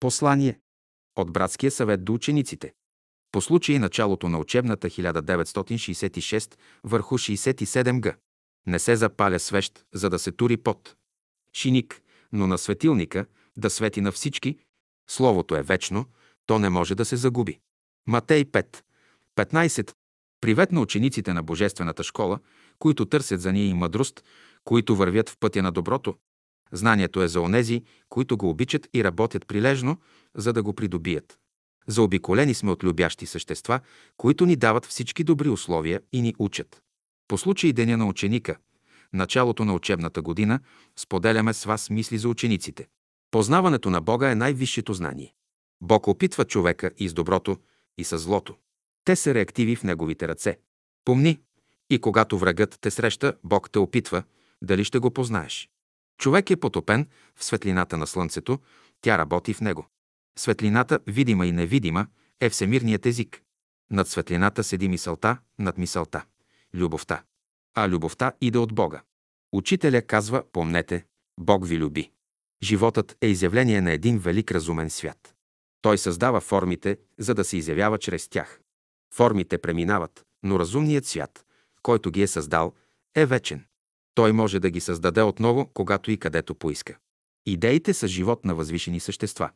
Послание от Братския съвет до учениците. По случай началото на учебната 1966 върху 67 г. Не се запаля свещ, за да се тури пот. Шиник, но на светилника, да свети на всички. Словото е вечно, то не може да се загуби. Матей 5:15. Привет на учениците на Божествената школа, които търсят за ние и мъдрост, които вървят в пътя на доброто. Знанието е за онези, които го обичат и работят прилежно, за да го придобият. Заобиколени сме от любящи същества, които ни дават всички добри условия и ни учат. По случай Деня на ученика, началото на учебната година, споделяме с вас мисли за учениците. Познаването на Бога е най-висшето знание. Бог опитва човека и с доброто, и с злото. Те са реактиви в неговите ръце. Помни, и когато врагът те среща, Бог те опитва, дали ще го познаеш. Човек е потопен в светлината на слънцето, тя работи в него. Светлината, видима и невидима, е всемирният език. Над светлината седи мисълта, над мисълта – любовта. А любовта иде от Бога. Учителя казва, помнете, Бог ви люби. Животът е изявление на един велик разумен свят. Той създава формите, за да се изявява чрез тях. Формите преминават, но разумният свят, който ги е създал, е вечен. Той може да ги създаде отново, когато и където поиска. Идеите са живот на възвишени същества.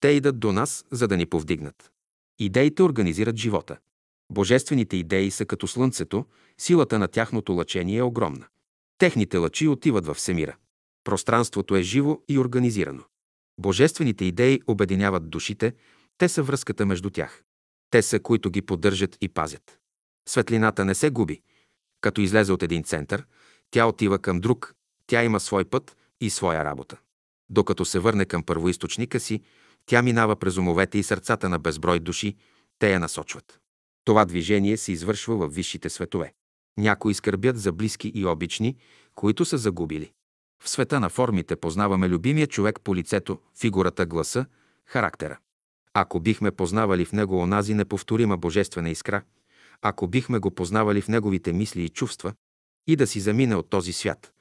Те идат до нас, за да ни повдигнат. Идеите организират живота. Божествените идеи са като слънцето, силата на тяхното лъчение е огромна. Техните лъчи отиват във всемира. Пространството е живо и организирано. Божествените идеи обединяват душите, те са връзката между тях. Те са, които ги поддържат и пазят. Светлината не се губи. Като излезе от един център, тя отива към друг, тя има свой път и своя работа. Докато се върне към първоизточника си, тя минава през умовете и сърцата на безброй души, те я насочват. Това движение се извършва във висшите светове. Някои скърбят за близки и обични, които са загубили. В света на формите познаваме любимия човек по лицето, фигурата, гласа, характера. Ако бихме познавали в него онази неповторима божествена искра, ако бихме го познавали в неговите мисли и чувства, и да си замине от този свят,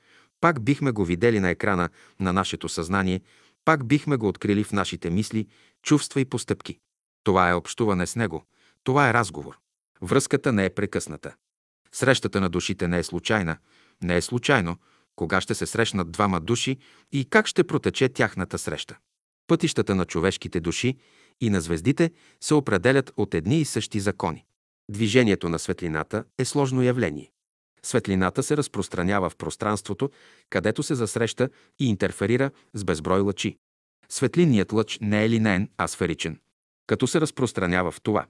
пак бихме го видели на екрана на нашето съзнание, пак бихме го открили в нашите мисли, чувства и постъпки. Това е общуване с него, това е разговор. Връзката не е прекъсната. Срещата на душите не е случайна, не е случайно, кога ще се срещнат двама души и как ще протече тяхната среща. Пътищата на човешките души и на звездите се определят от едни и същи закони. Движението на светлината е сложно явление. Светлината се разпространява в пространството, където се засреща и интерферира с безброй лъчи. Светлинният лъч не е линеен, а сферичен. Като се разпространява в това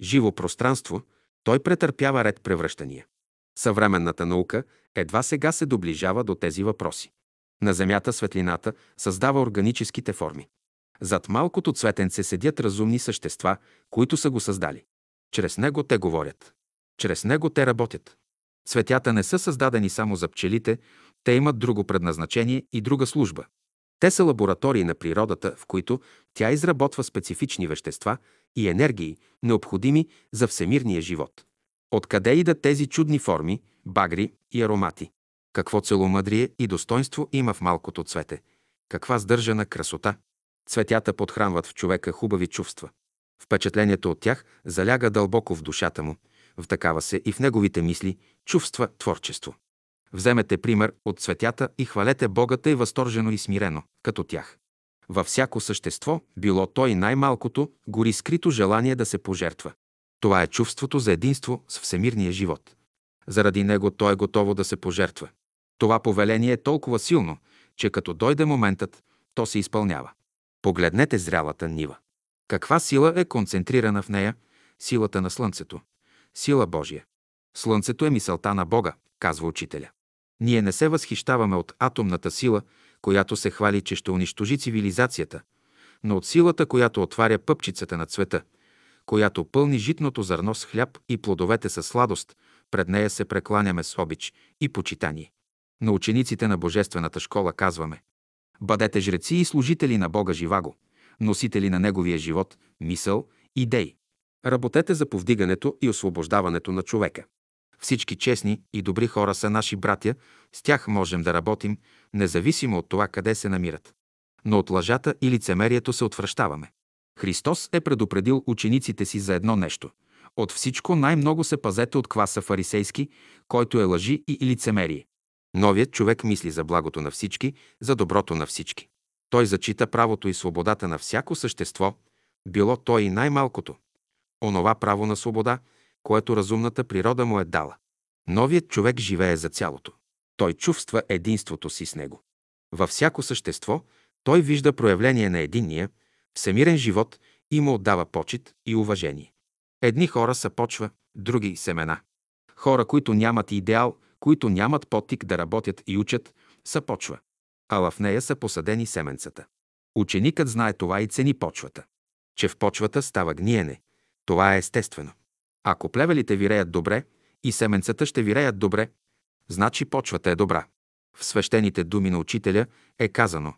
живо пространство, той претърпява ред превръщания. Съвременната наука едва сега се доближава до тези въпроси. На Земята светлината създава органическите форми. Зад малкото цветенце седят разумни същества, които са го създали. Чрез него те говорят. Чрез него те работят. Цветята не са създадени само за пчелите, те имат друго предназначение и друга служба. Те са лаборатории на природата, в които тя изработва специфични вещества и енергии, необходими за всемирния живот. Откъде идат тези чудни форми, багри и аромати? Какво целомъдрие и достоинство има в малкото цвете? Каква сдържана красота? Цветята подхранват в човека хубави чувства. Впечатлението от тях заляга дълбоко в душата му, втъкава се и в неговите мисли, чувства, творчество. Вземете пример от цветята и хвалете Бога тъй възторжено и смирено, като тях. Във всяко същество, било то и най-малкото, гори скрито желание да се пожертва. Това е чувството за единство с всемирния живот. Заради него то е готово да се пожертва. Това повеление е толкова силно, че като дойде моментът, то се изпълнява. Погледнете зрялата нива. Каква сила е концентрирана в нея? Силата на слънцето. Сила Божия. Слънцето е мисълта на Бога, казва учителя. Ние не се възхищаваме от атомната сила, която се хвали, че ще унищожи цивилизацията, но от силата, която отваря пъпчицата на цвета, която пълни житното зърно с хляб и плодовете със сладост, пред нея се прекланяме с обич и почитание. На учениците на Божествената школа казваме: бъдете жреци и служители на Бога живаго, носители на Неговия живот, мисъл, идеи. Работете за повдигането и освобождаването на човека. Всички честни и добри хора са наши братя, с тях можем да работим, независимо от това къде се намират. но от лъжата и лицемерието се отвръщаваме. Христос е предупредил учениците си за едно нещо. От всичко най-много се пазете от кваса фарисейски, който е лъжи и лицемерие. Новият човек мисли за благото на всички, за доброто на всички. Той зачита правото и свободата на всяко същество, било то и най-малкото. Онова право на свобода, което разумната природа му е дала. Новият човек живее за цялото. Той чувства единството си с него. Във всяко същество той вижда проявление на единния, всемирен живот и му отдава почит и уважение. Едни хора са почва, други – семена. Хора, които нямат идеал, които нямат подтик да работят и учат, са почва, а в нея са посадени семенцата. Ученикът знае това и цени почвата. Че в почвата става гниене. Това е естествено. Ако плевелите виреят добре и семенцата ще виреят добре, значи почвата е добра. В свещените думи на учителя е казано: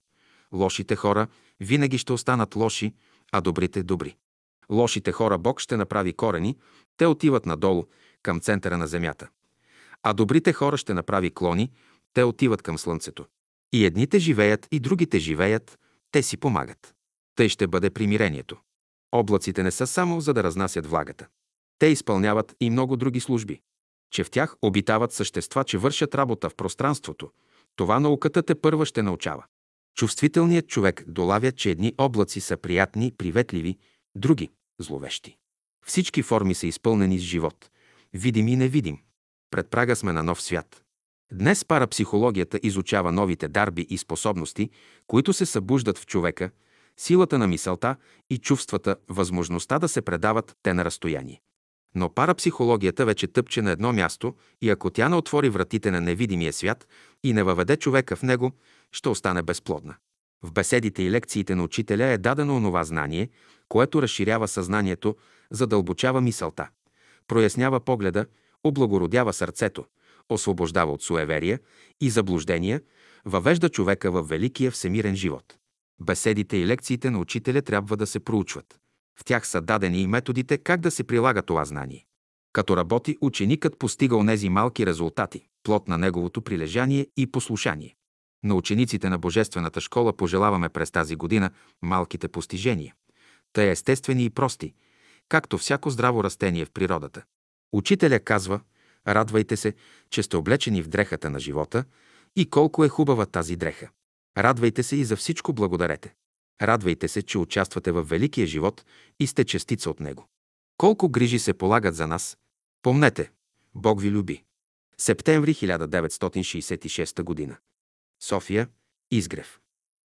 лошите хора винаги ще останат лоши, а добрите – добри. Лошите хора Бог ще направи корени, те отиват надолу, към центъра на земята. А добрите хора ще направи клони, те отиват към слънцето. И едните живеят, и другите живеят, те си помагат. Тъй ще бъде примирението. Облаците не са само за да разнасят влагата. Те изпълняват и много други служби. Че в тях обитават същества, че вършат работа в пространството. Това науката тепърва ще научава. Чувствителният човек долавя, че едни облаци са приятни, приветливи, други – зловещи. Всички форми са изпълнени с живот, видим и невидим. Пред прага сме на нов свят. Днес парапсихологията изучава новите дарби и способности, които се събуждат в човека, силата на мисълта и чувствата, възможността да се предават те на разстояние. Но парапсихологията вече тъпче на едно място и ако тя не отвори вратите на невидимия свят и не въведе човека в него, ще остане безплодна. В беседите и лекциите на учителя е дадено онова знание, което разширява съзнанието, задълбочава мисълта, прояснява погледа, облагородява сърцето, освобождава от суеверия и заблуждения, въвежда човека във великия всемирен живот. Беседите и лекциите на учителя трябва да се проучват. В тях са дадени и методите как да се прилага това знание. Като работи, ученикът постига онези малки резултати, плод на неговото прилежание и послушание. На учениците на Божествената школа пожелаваме през тази година малките постижения. Те са естествени и прости, както всяко здраво растение в природата. Учителя казва: радвайте се, че сте облечени в дрехата на живота и колко е хубава тази дреха. Радвайте се и за всичко благодарете. Радвайте се, че участвате във великия живот и сте частица от него. Колко грижи се полагат за нас. Помнете, Бог ви люби. Септември 1966 г. София, Изгрев.